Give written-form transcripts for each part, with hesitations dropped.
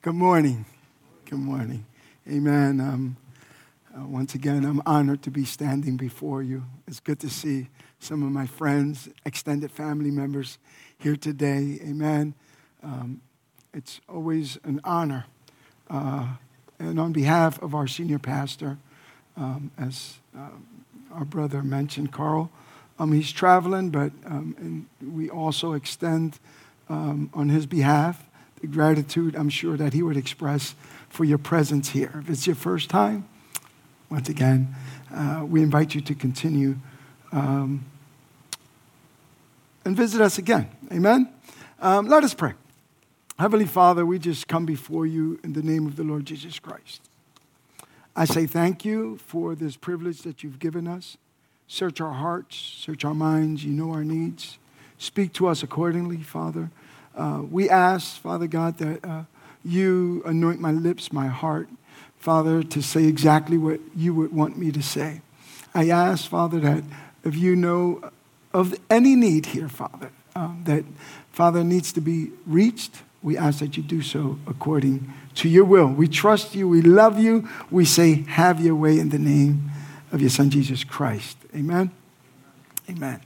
Good morning. Good morning. Amen. Once again, I'm honored to be standing before you. It's good to see some of my friends, extended family members here today. Amen. It's always an honor. And on behalf of our senior pastor, as our brother mentioned, Carl, he's traveling, but and we also extend on his behalf the gratitude I'm sure that he would express for your presence here. If it's your first time, once again, we invite you to continue and visit us again. Amen? Let us pray. Heavenly Father, we just come before you in the name of the Lord Jesus Christ. I say thank you for this privilege that you've given us. Search our hearts, search our minds. You know our needs. Speak to us accordingly, Father. We ask, Father God, that you anoint my lips, my heart, Father, to say exactly what you would want me to say. I ask, Father, that if you know of any need here, Father, that, Father, needs to be reached, we ask that you do so according to your will. We trust you. We love you. We say, have your way in the name of your Son, Jesus Christ. Amen? Amen.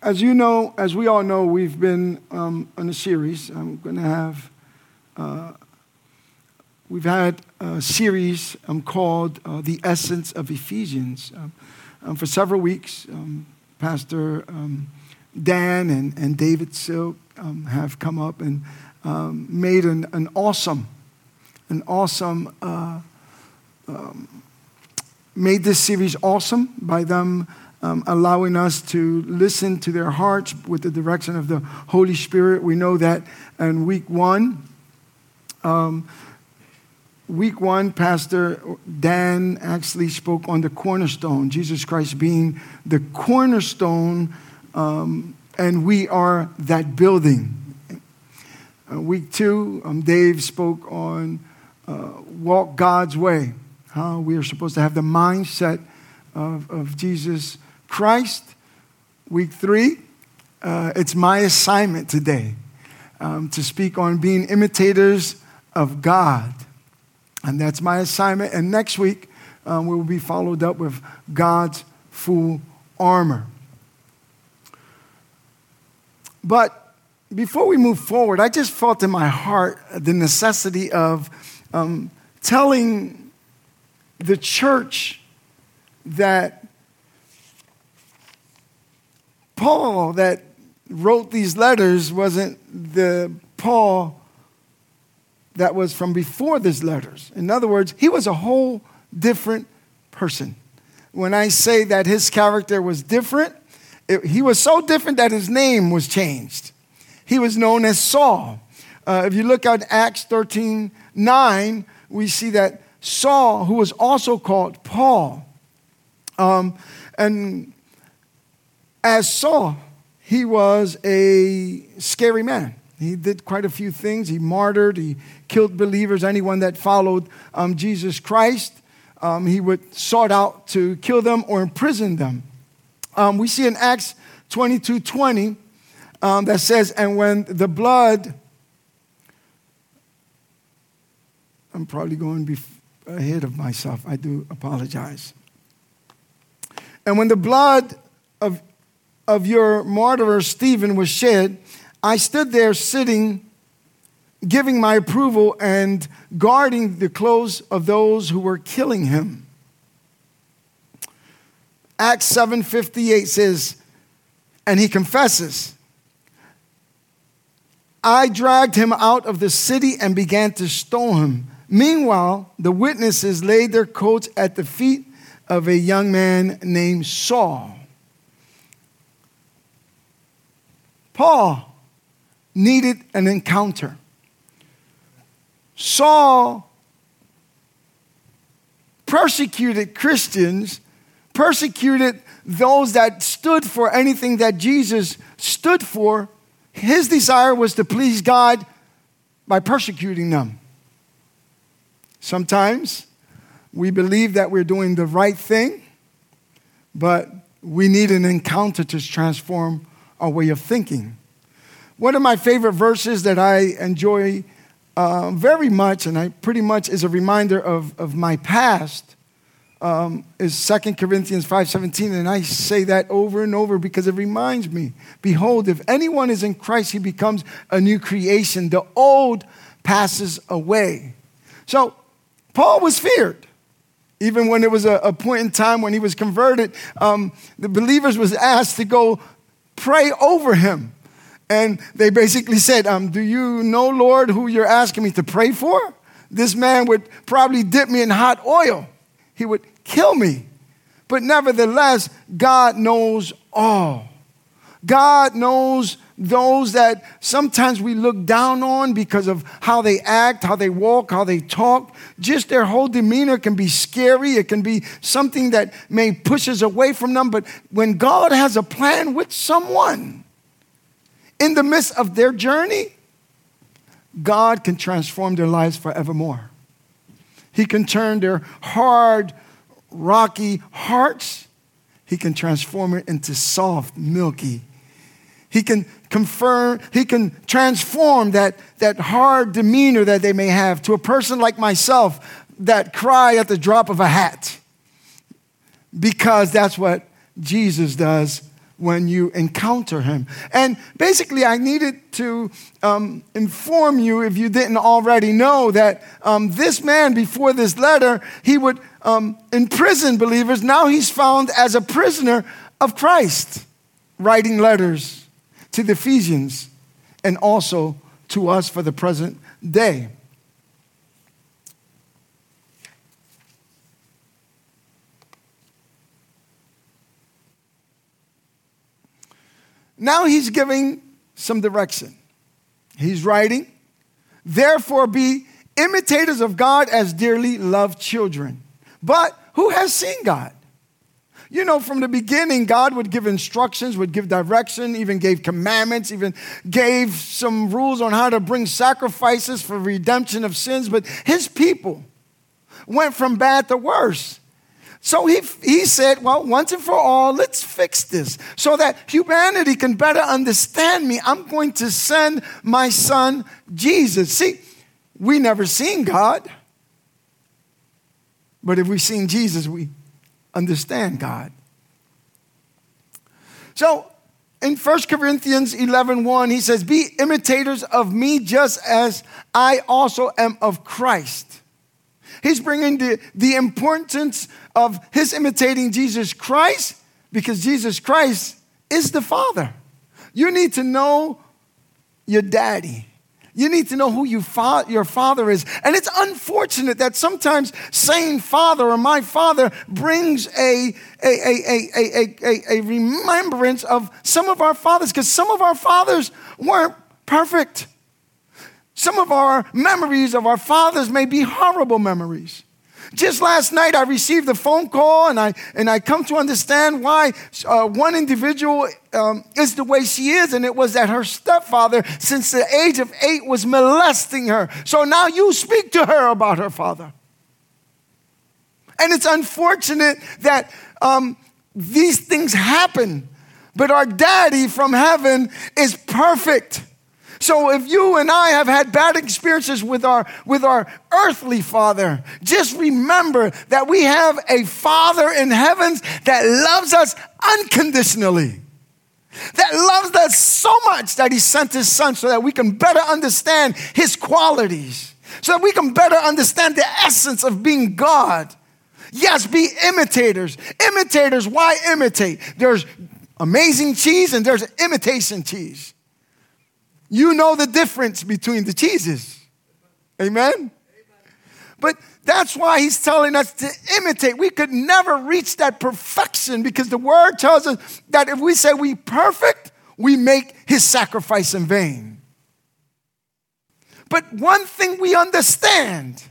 As you know, as we all know, we've been on a series. We've had a series called The Essence of Ephesians. For several weeks, Pastor Dan and David Silk have come up and made made this series awesome by them allowing us to listen to their hearts with the direction of the Holy Spirit. We know that in week one, Pastor Dan actually spoke on the cornerstone, Jesus Christ being the cornerstone, and we are that building. Week two, Dave spoke on walk God's way, how we are supposed to have the mindset of Jesus Christ. Week three, it's my assignment today to speak on being imitators of God. And that's my assignment. And next week, we will be followed up with God's full armor. But before we move forward, I just felt in my heart the necessity of telling the church that Paul that wrote these letters wasn't the Paul that was from before these letters. In other words, he was a whole different person. When I say that his character was different, he was so different that his name was changed. He was known as Saul. If you look at Acts 13:9, we see that Saul, who was also called Paul, and as Saul, he was a scary man. He did quite a few things. He martyred. He killed believers, anyone that followed Jesus Christ. He would sought out to kill them or imprison them. We see in Acts 22:20 that says, and when the blood, I'm probably going ahead of myself. I do apologize. And when the blood of your martyr, Stephen, was shed, I stood there sitting, giving my approval and guarding the clothes of those who were killing him. Acts 7:58 says, and he confesses, I dragged him out of the city and began to stone him. Meanwhile, the witnesses laid their coats at the feet of a young man named Saul. Paul needed an encounter. Saul persecuted Christians, persecuted those that stood for anything that Jesus stood for. His desire was to please God by persecuting them. Sometimes we believe that we're doing the right thing, but we need an encounter to transform our way of thinking. One of my favorite verses that I enjoy very much, and I pretty much is a reminder of my past, is 2 Corinthians 5:17, and I say that over and over because it reminds me. Behold, if anyone is in Christ, he becomes a new creation. The old passes away. So Paul was feared. Even when there was a point in time when he was converted, the believers was asked to go pray over him. And they basically said, do you know, Lord, who you're asking me to pray for? This man would probably dip me in hot oil. He would kill me. But nevertheless, God knows all. God knows those that sometimes we look down on because of how they act, how they walk, how they talk. Just their whole demeanor can be scary. It can be something that may push us away from them. But when God has a plan with someone in the midst of their journey, God can transform their lives forevermore. He can turn their hard, rocky hearts, He can transform it into soft, milky. He can transform that hard demeanor that they may have to a person like myself that cry at the drop of a hat. Because that's what Jesus does when you encounter him. And basically, I needed to inform you, if you didn't already know, that this man, before this letter, he would imprison believers. Now he's found as a prisoner of Christ, writing letters to the Ephesians and also to us for the present day. Now he's giving some direction. He's writing, therefore be imitators of God as dearly loved children. But who has seen God? You know, from the beginning, God would give instructions, would give direction, even gave commandments, even gave some rules on how to bring sacrifices for redemption of sins. But his people went from bad to worse. So he said, well, once and for all, let's fix this so that humanity can better understand me. I'm going to send my son, Jesus. See, we never seen God. But if we've seen Jesus, we understand God. So in 1 Corinthians 11:1, he says, be imitators of me just as I also am of Christ. He's bringing the importance of his imitating Jesus Christ because Jesus Christ is the Father. You need to know your daddy. You need to know who your father is. And it's unfortunate that sometimes saying father or my father brings a remembrance of some of our fathers because some of our fathers weren't perfect. Some of our memories of our fathers may be horrible memories. Just last night, I received a phone call, and I come to understand why one individual is the way she is, and it was that her stepfather, since the age of 8, was molesting her. So now you speak to her about her father. And it's unfortunate that these things happen, but our daddy from heaven is perfect. So if you and I have had bad experiences with our earthly father, just remember that we have a Father in heavens that loves us unconditionally, that loves us so much that he sent his son so that we can better understand his qualities, so that we can better understand the essence of being God. Yes, be imitators. Imitators, why imitate? There's amazing cheese and there's imitation cheese. You know the difference between the cheeses. Amen? But that's why he's telling us to imitate. We could never reach that perfection because the word tells us that if we say we perfect, we make his sacrifice in vain. But one thing we understand,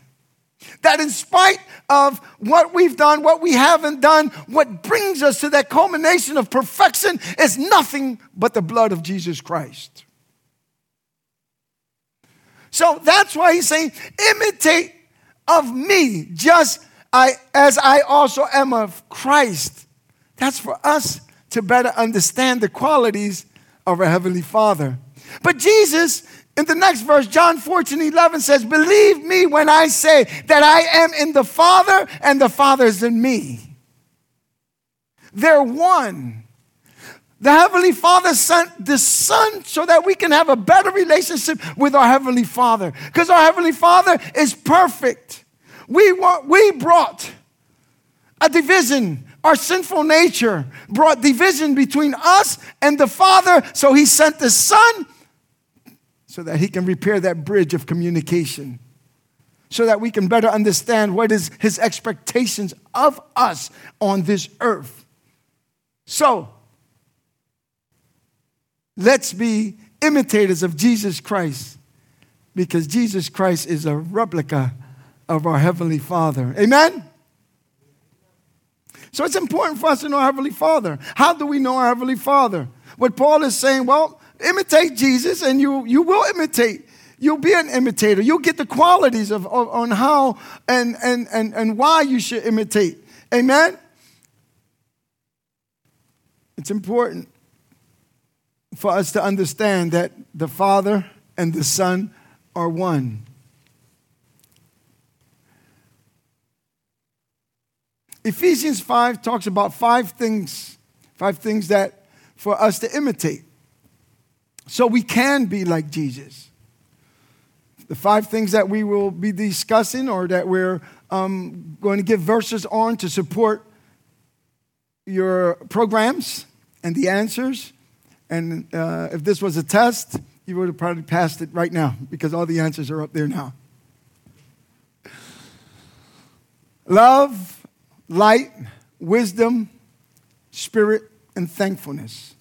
that in spite of what we've done, what we haven't done, what brings us to that culmination of perfection is nothing but the blood of Jesus Christ. So that's why he's saying, imitate of me, just as I also am of Christ. That's for us to better understand the qualities of our Heavenly Father. But Jesus In the next verse, John 14:11 says, believe me when I say that I am in the Father and the Father is in me. They're one. The Heavenly Father sent the Son so that we can have a better relationship with our Heavenly Father. Because our Heavenly Father is perfect. We brought a division. Our sinful nature brought division between us and the Father. So he sent the Son so that he can repair that bridge of communication. So that we can better understand what is his expectations of us on this earth. So, let's be imitators of Jesus Christ, because Jesus Christ is a replica of our Heavenly Father. Amen? So it's important for us to know our Heavenly Father. How do we know our Heavenly Father? What Paul is saying, well, imitate Jesus and you will imitate. You'll be an imitator. You'll get the qualities of on how and why you should imitate. Amen? It's important for us to understand that the Father and the Son are one. Ephesians 5 talks about five things that for us to imitate. So we can be like Jesus. The five things that we will be discussing or that we're going to give verses on to support your programs and the answers. And if this was a test, you would have probably passed it right now because all the answers are up there now. Love, light, wisdom, spirit, and thankfulness.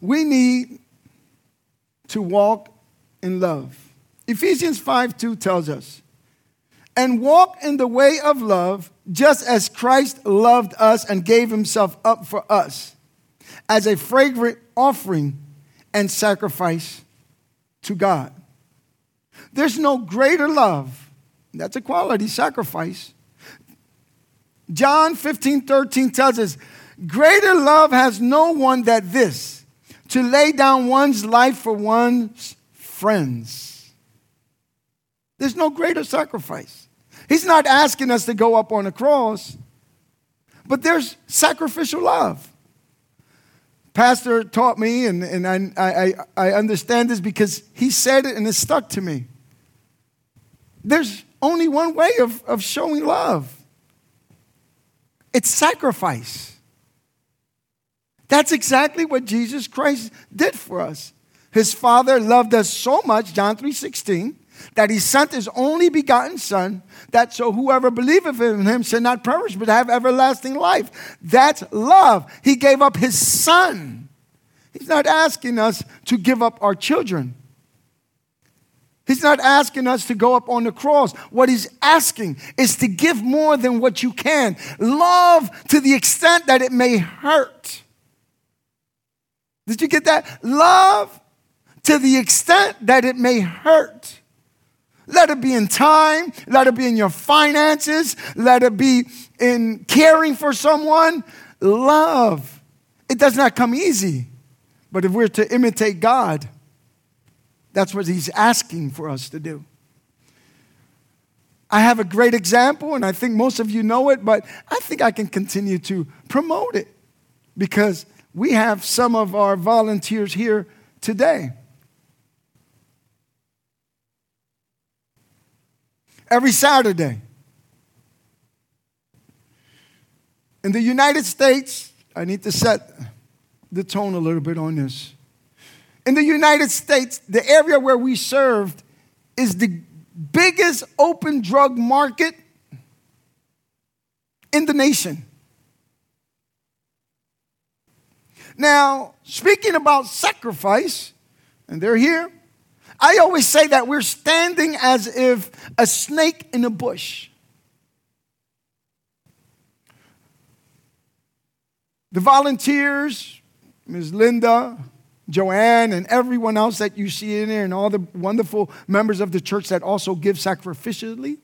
We need to walk in love. Ephesians 5:2 tells us, and walk in the way of love, just as Christ loved us and gave himself up for us as a fragrant offering and sacrifice to God. There's no greater love. That's a quality sacrifice. John 15:13 tells us, greater love has no one than this, to lay down one's life for one's friends. There's no greater sacrifice. He's not asking us to go up on a cross, but there's sacrificial love. Pastor taught me, and I understand this because he said it and it stuck to me. There's only one way of showing love. It's sacrifice. That's exactly what Jesus Christ did for us. His Father loved us so much, John 3:16, that he sent his only begotten Son, that so whoever believeth in him shall not perish, but have everlasting life. That's love. He gave up his Son. He's not asking us to give up our children. He's not asking us to go up on the cross. What he's asking is to give more than what you can. Love to the extent that it may hurt. Did you get that? Love to the extent that it may hurt. Let it be in time. Let it be in your finances. Let it be in caring for someone. Love. It does not come easy. But if we're to imitate God, that's what he's asking for us to do. I have a great example, and I think most of you know it, but I think I can continue to promote it because we have some of our volunteers here today. Every Saturday. In the United States, I need to set the tone a little bit on this. In the United States, the area where we served is the biggest open drug market in the nation. Now, speaking about sacrifice, and they're here, I always say that we're standing as if a snake in a bush. The volunteers, Ms. Linda, Joanne, and everyone else that you see in there, and all the wonderful members of the church that also give sacrificially.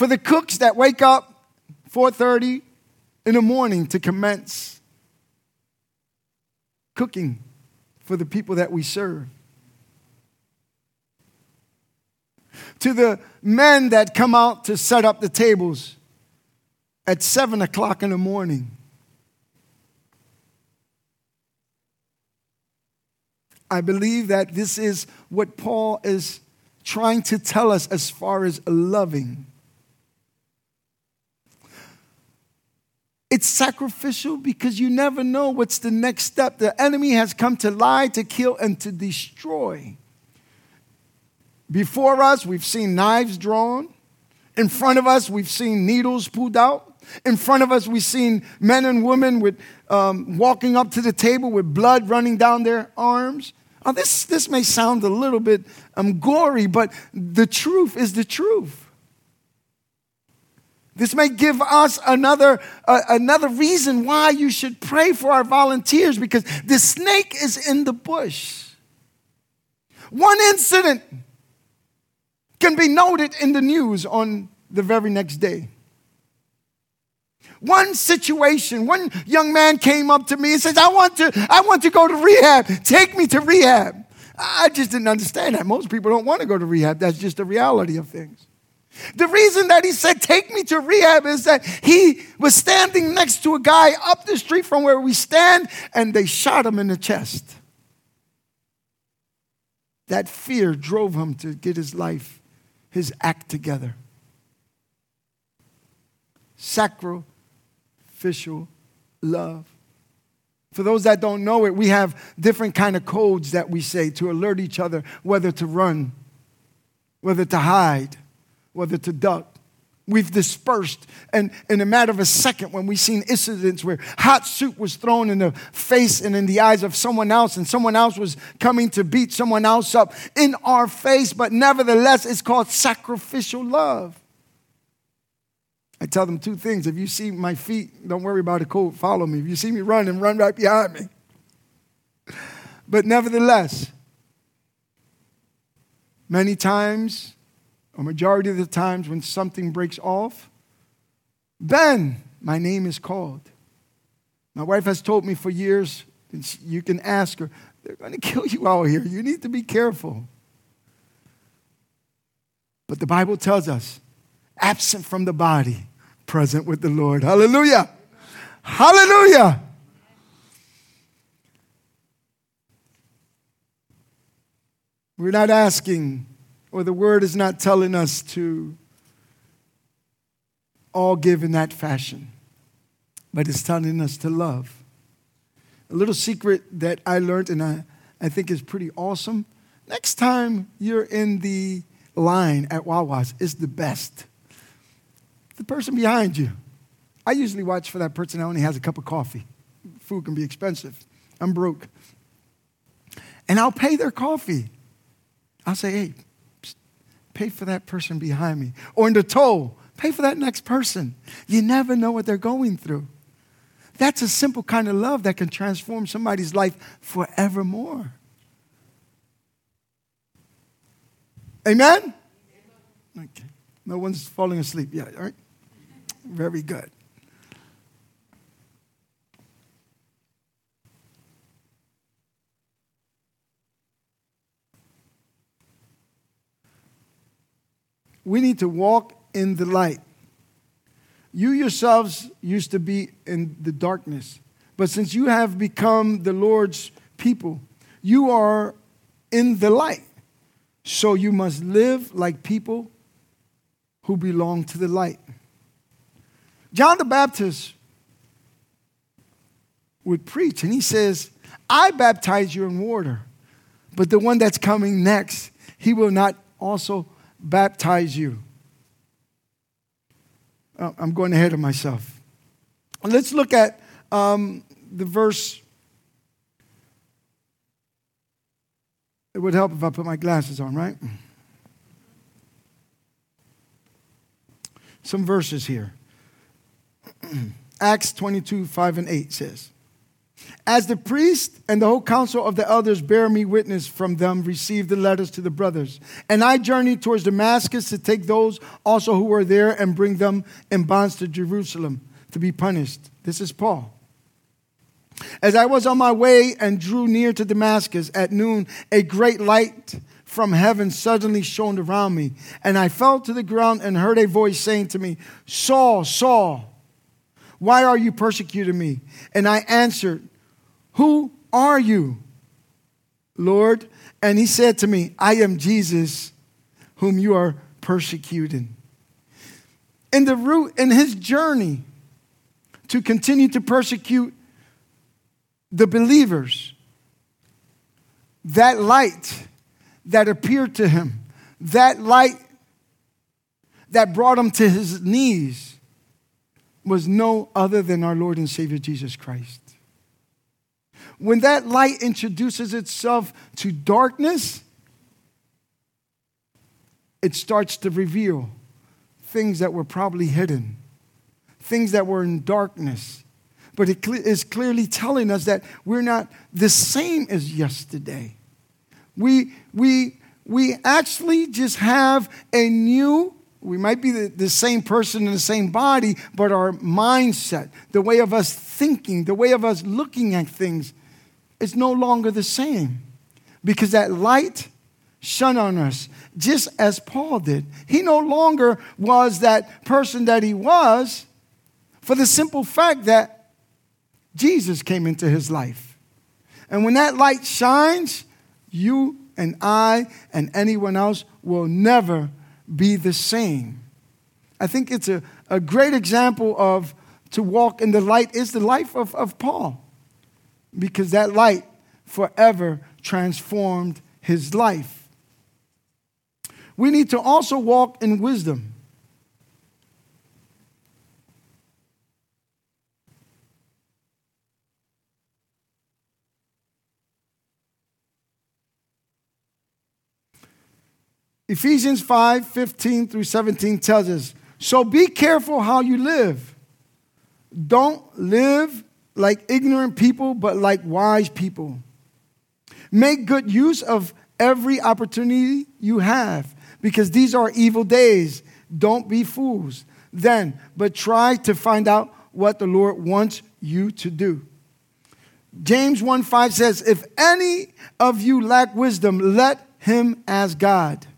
For the cooks that wake up 4:30 in the morning to commence cooking for the people that we serve. To the men that come out to set up the tables at 7 o'clock in the morning. I believe that this is what Paul is trying to tell us as far as loving. It's sacrificial because you never know what's the next step. The enemy has come to lie, to kill, and to destroy. Before us, we've seen knives drawn. In front of us, we've seen needles pulled out. In front of us, we've seen men and women with walking up to the table with blood running down their arms. Now, this may sound a little bit gory, but the truth is the truth. This may give us another reason why you should pray for our volunteers, because the snake is in the bush. One incident can be noted in the news on the very next day. One situation, one young man came up to me and says, I want to go to rehab. Take me to rehab. I just didn't understand that. Most people don't want to go to rehab. That's just the reality of things. The reason that he said, take me to rehab, is that he was standing next to a guy up the street from where we stand, and they shot him in the chest. That fear drove him to get his life, his act together. Sacrificial love. For those that don't know it, we have different kind of codes that we say to alert each other, whether to run, whether to hide, whether to duck. We've dispersed, and in a matter of a second, when we've seen incidents where hot soup was thrown in the face and in the eyes of someone else, and someone else was coming to beat someone else up in our face, but nevertheless, it's called sacrificial love. I tell them two things. If you see my feet, don't worry about the cold, follow me. If you see me run right behind me. But nevertheless, many times, a majority of the times when something breaks off, then my name is called. My wife has told me for years, and you can ask her, they're going to kill you out here. You need to be careful. But the Bible tells us, absent from the body, present with the Lord. Hallelujah. Hallelujah. We're not asking, or the word is not telling us to all give in that fashion, but it's telling us to love. A little secret that I learned, and I think is pretty awesome. Next time you're in the line at Wawa's, it's the best. The person behind you. I usually watch for that person that only has a cup of coffee. Food can be expensive. I'm broke. And I'll pay their coffee. I'll say, hey, pay for that person behind me. Or in the toll, pay for that next person. You never know what they're going through. That's a simple kind of love that can transform somebody's life forevermore. Amen? Okay. No one's falling asleep yet, right? Very good. We need to walk in the light. You yourselves used to be in the darkness, but since you have become the Lord's people, you are in the light. So you must live like people who belong to the light. John the Baptist would preach, and he says, I baptize you in water, but the one that's coming next, he will not also baptize you. I'm going ahead of myself. Let's look at the verse. It would help if I put my glasses on, right? Some verses here. Acts 22:5 and 8 says, As the priest and the whole council of the elders bear me witness, from them received the letters to the brothers. And I journeyed towards Damascus to take those also who were there and bring them in bonds to Jerusalem to be punished. This is Paul. As I was on my way and drew near to Damascus at noon, a great light from heaven suddenly shone around me. And I fell to the ground and heard a voice saying to me, Saul, Saul, why are you persecuting me? And I answered, who are you, Lord? And he said to me, I am Jesus, whom you are persecuting. In his journey to continue to persecute the believers, that light that appeared to him, that light that brought him to his knees, was no other than our Lord and Savior Jesus Christ. When that light introduces itself to darkness, it starts to reveal things that were probably hidden, things that were in darkness. But it is clearly telling us that we're not the same as yesterday. We actually just have a new, we might be the same person in the same body, but our mindset, the way of us thinking, the way of us looking at things is no longer the same. Because that light shone on us, just as Paul did. He no longer was that person that he was, for the simple fact that Jesus came into his life. And when that light shines, you and I and anyone else will never be the same. I think it's a great example of to walk in the light is the life of Paul, because that light forever transformed his life. We need to also walk in wisdom. Ephesians 5:15-17 tells us, so be careful how you live. Don't live like ignorant people, but like wise people. Make good use of every opportunity you have, because these are evil days. Don't be fools then, but try to find out what the Lord wants you to do. James 1:5 says, if any of you lack wisdom, let him ask God,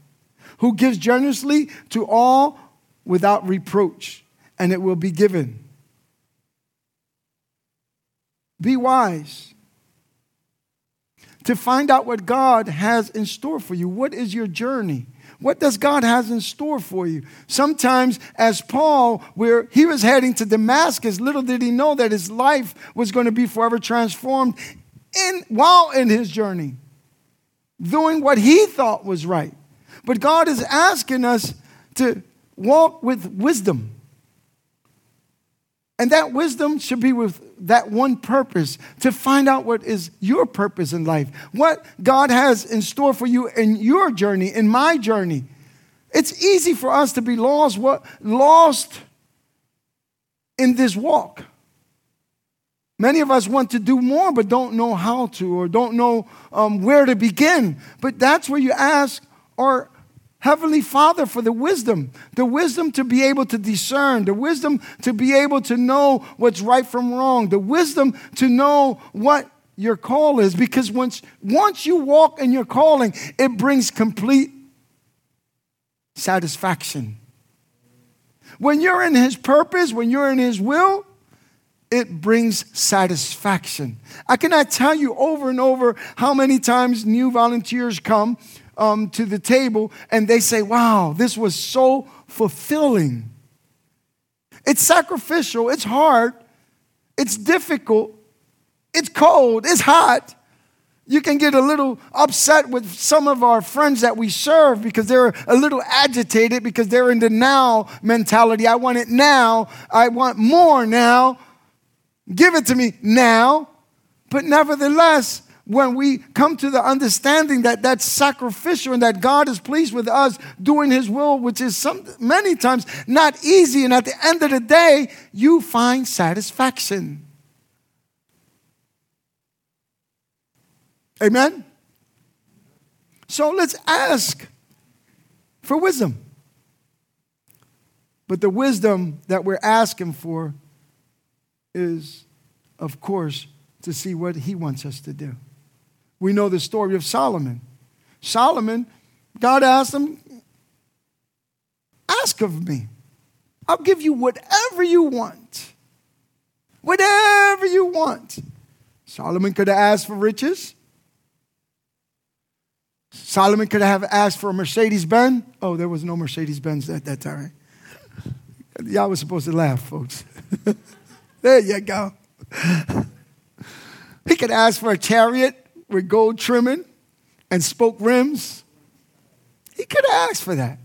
who gives generously to all without reproach, and it will be given. Be wise to find out what God has in store for you. What is your journey? What does God has in store for you? Sometimes, as Paul, where he was heading to Damascus, little did he know that his life was going to be forever transformed while in his journey, doing what he thought was right. But God is asking us to walk with wisdom. And that wisdom should be with that one purpose, to find out what is your purpose in life, what God has in store for you in your journey, in my journey. It's easy for us to be lost in this walk. Many of us want to do more but don't know how to, or don't know where to begin. But that's where you ask our Heavenly Father for the wisdom to be able to discern, the wisdom to be able to know what's right from wrong, the wisdom to know what your call is. Because once you walk in your calling, it brings complete satisfaction. When you're in His purpose, when you're in His will, it brings satisfaction. I cannot tell you over and over how many times new volunteers come to the table and they say, wow, this was so fulfilling. It's sacrificial, it's hard, it's difficult, it's cold, it's hot. You can get a little upset with some of our friends that we serve because they're a little agitated, because they're in the now mentality. I want it now, I want more now, give it to me now. But nevertheless, when we come to the understanding that that's sacrificial and that God is pleased with us doing His will, which is many times not easy, and at the end of the day, you find satisfaction. Amen? So let's ask for wisdom. But the wisdom that we're asking for is, of course, to see what he wants us to do. We know the story of Solomon. Solomon, God asked him, ask of me. I'll give you whatever you want. Whatever you want. Solomon could have asked for riches. Solomon could have asked for a Mercedes-Benz. Oh, there was no Mercedes-Benz at that time. Y'all were supposed to laugh, folks. There you go. He could ask for a chariot with gold trimming and spoke rims. He could have asked for that.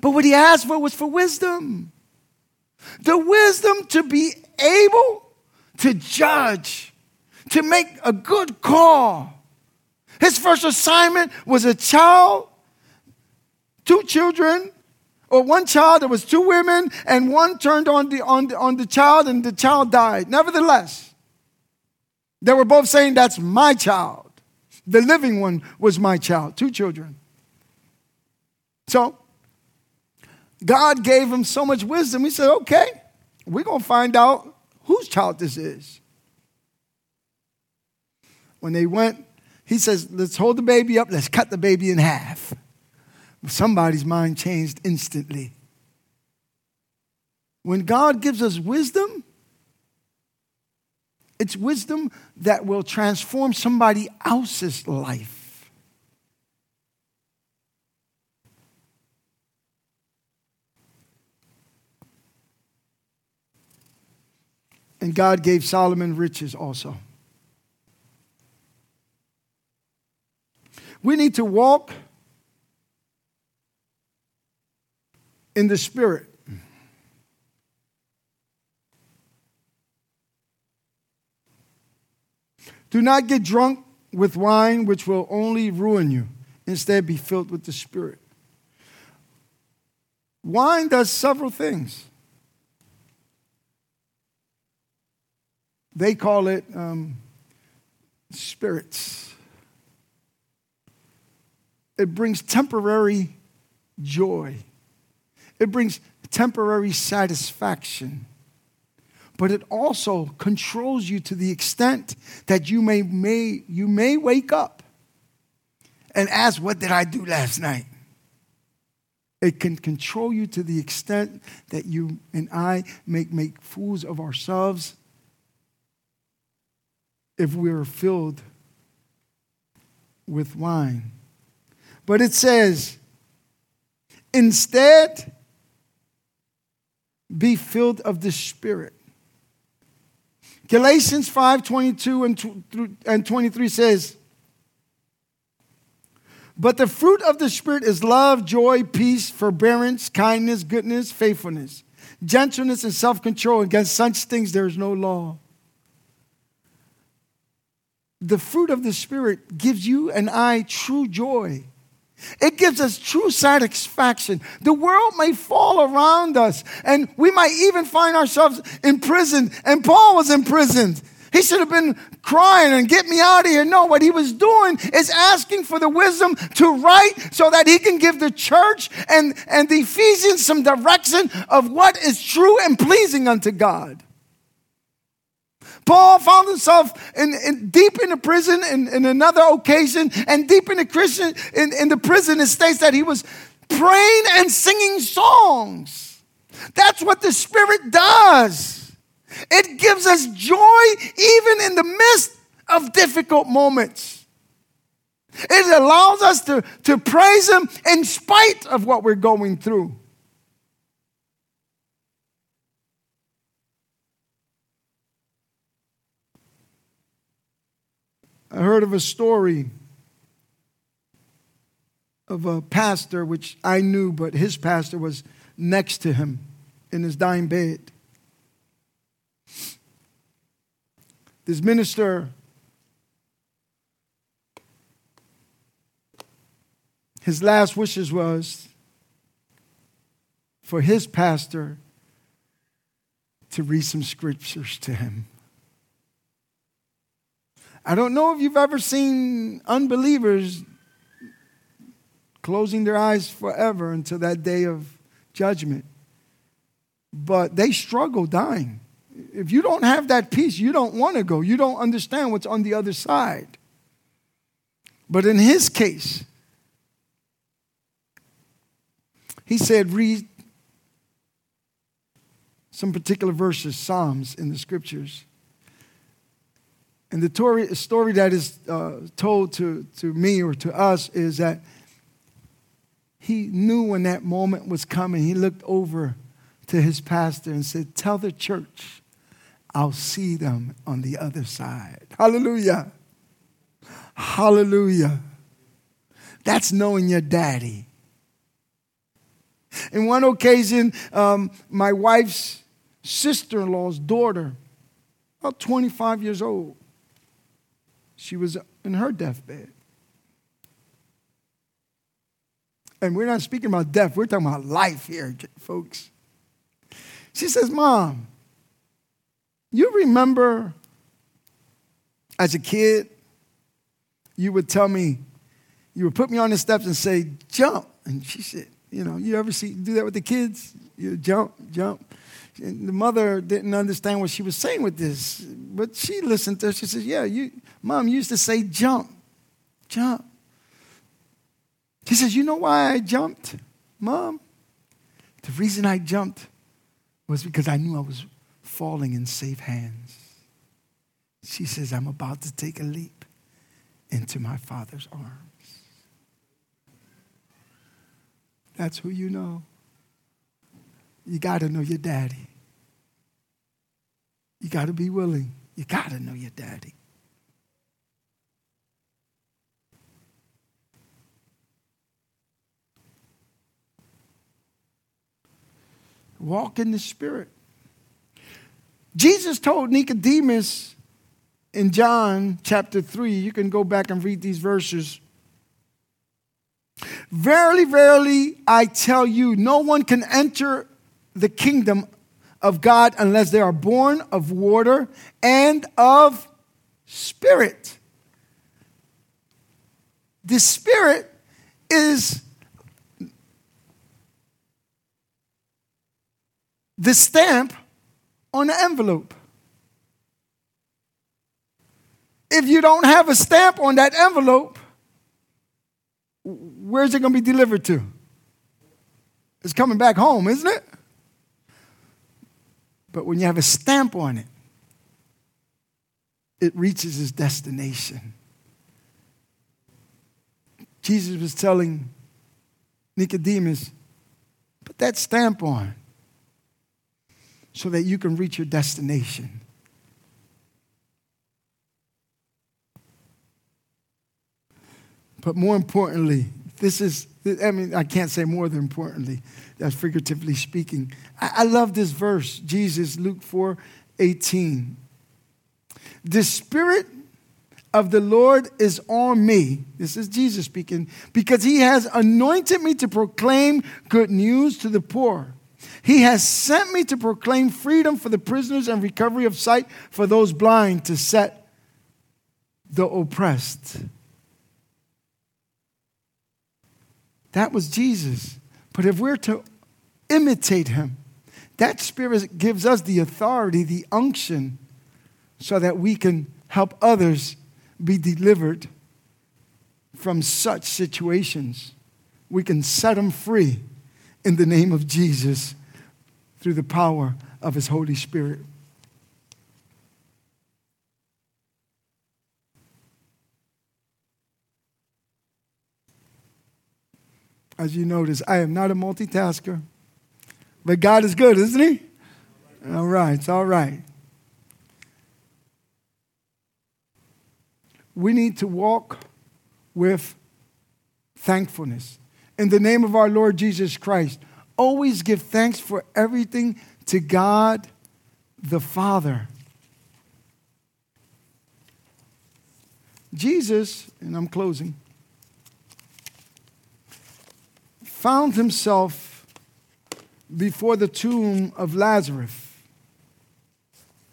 But what he asked for was for wisdom. The wisdom to be able to judge, to make a good call. His first assignment was a child, two children, or one child. There was two women, and one turned on the child, and the child died. Nevertheless, they were both saying, that's my child. The living one was my child, two children. So God gave him so much wisdom. He said, okay, we're going to find out whose child this is. When they went, he says, let's hold the baby up. Let's cut the baby in half. Somebody's mind changed instantly. When God gives us wisdom, it's wisdom that will transform somebody else's life. And God gave Solomon riches also. We need to walk in the Spirit. Do not get drunk with wine, which will only ruin you. Instead, be filled with the Spirit. Wine does several things. They call it spirits. It brings temporary joy. It brings temporary satisfaction. But it also controls you to the extent that you may wake up and ask, what did I do last night? It can control you to the extent that you and I make fools of ourselves if we're filled with wine. But it says, instead, be filled of the Spirit. Galatians 5:22 and 23 says, but the fruit of the Spirit is love, joy, peace, forbearance, kindness, goodness, faithfulness, gentleness, and self-control. Against such things there is no law. The fruit of the Spirit gives you and I true joy. It gives us true satisfaction. The world may fall around us, and we might even find ourselves in prison. And Paul was in prison. He should have been crying and get me out of here. No, what he was doing is asking for the wisdom to write so that he can give the church and the Ephesians some direction of what is true and pleasing unto God. Paul found himself deep in the prison in another occasion, and deep in the Christian in the prison. It states that he was praying and singing songs. That's what the Spirit does. It gives us joy even in the midst of difficult moments. It allows us to praise him in spite of what we're going through. I heard of a story of a pastor, which I knew, but his pastor was next to him in his dying bed. This minister, his last wishes was for his pastor to read some scriptures to him. I don't know if you've ever seen unbelievers closing their eyes forever until that day of judgment. But they struggle dying. If you don't have that peace, you don't want to go. You don't understand what's on the other side. But in his case, he said, read some particular verses, Psalms in the scriptures. And the story that is told to me or to us is that he knew when that moment was coming. He looked over to his pastor and said, tell the church, I'll see them on the other side. Hallelujah. Hallelujah. That's knowing your daddy. In one occasion, my wife's sister-in-law's daughter, about 25 years old, she was in her deathbed. And we're not speaking about death. We're talking about life here, folks. She says, Mom, you remember as a kid, you would tell me, you would put me on the steps and say, jump. And she said, you know, you ever do that with the kids? You jump, jump. And the mother didn't understand what she was saying with this, but she listened to her. She says, yeah, Mom, you used to say jump, jump. She says, you know why I jumped, Mom? The reason I jumped was because I knew I was falling in safe hands. She says, I'm about to take a leap into my Father's arms. That's who you know. You got to know your daddy. You got to be willing. You got to know your daddy. Walk in the Spirit. Jesus told Nicodemus in John chapter 3, you can go back and read these verses. Verily, verily, I tell you, no one can enter the kingdom of God unless they are born of water and of Spirit. The Spirit is the stamp on the envelope. If you don't have a stamp on that envelope, where's it going to be delivered to? It's coming back home, isn't it? But when you have a stamp on it, it reaches its destination. Jesus was telling Nicodemus, put that stamp on so that you can reach your destination. But more importantly, I can't say more than importantly, that's figuratively speaking. I love this verse, Jesus, Luke 4:18. The Spirit of the Lord is on me. This is Jesus speaking, because he has anointed me to proclaim good news to the poor. He has sent me to proclaim freedom for the prisoners and recovery of sight for those blind, to set the oppressed. That was Jesus. But if we're to imitate him, that Spirit gives us the authority, the unction, so that we can help others be delivered from such situations. We can set them free in the name of Jesus through the power of his Holy Spirit. As you notice, I am not a multitasker, but God is good, isn't he? All right, it's all right. We need to walk with thankfulness. In the name of our Lord Jesus Christ, always give thanks for everything to God the Father. Jesus, and I'm closing, found himself before the tomb of Lazarus.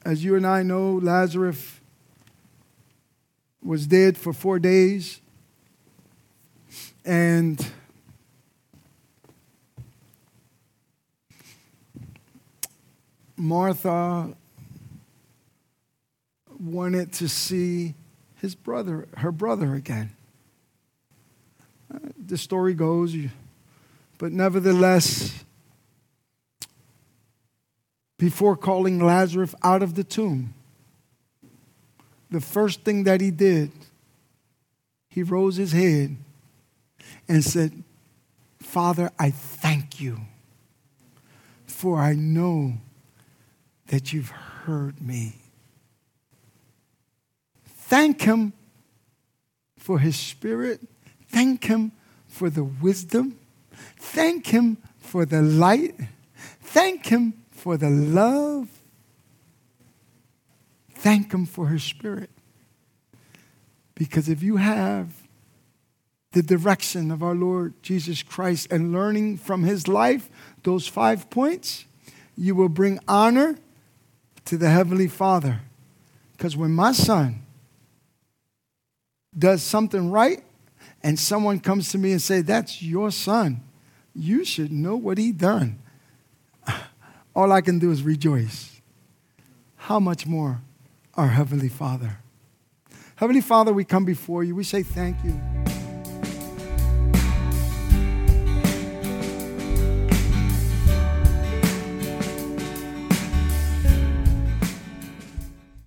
As you and I know, Lazarus was dead for 4 days. And Martha wanted to see her brother again. The story goes, but nevertheless, before calling Lazarus out of the tomb, the first thing that he did, he rose his head and said, "Father, I thank you, for I know that you've heard me." Thank him for his spirit. Thank him for the wisdom. Thank him for the light. Thank him for the love. Thank him for his spirit. Because if you have the direction of our Lord Jesus Christ and learning from his life, those 5 points, you will bring honor to the Heavenly Father. Because when my son does something right, and someone comes to me and say, "That's your son. You should know what he done." All I can do is rejoice. How much more our Heavenly Father? Heavenly Father, we come before you. We say thank you.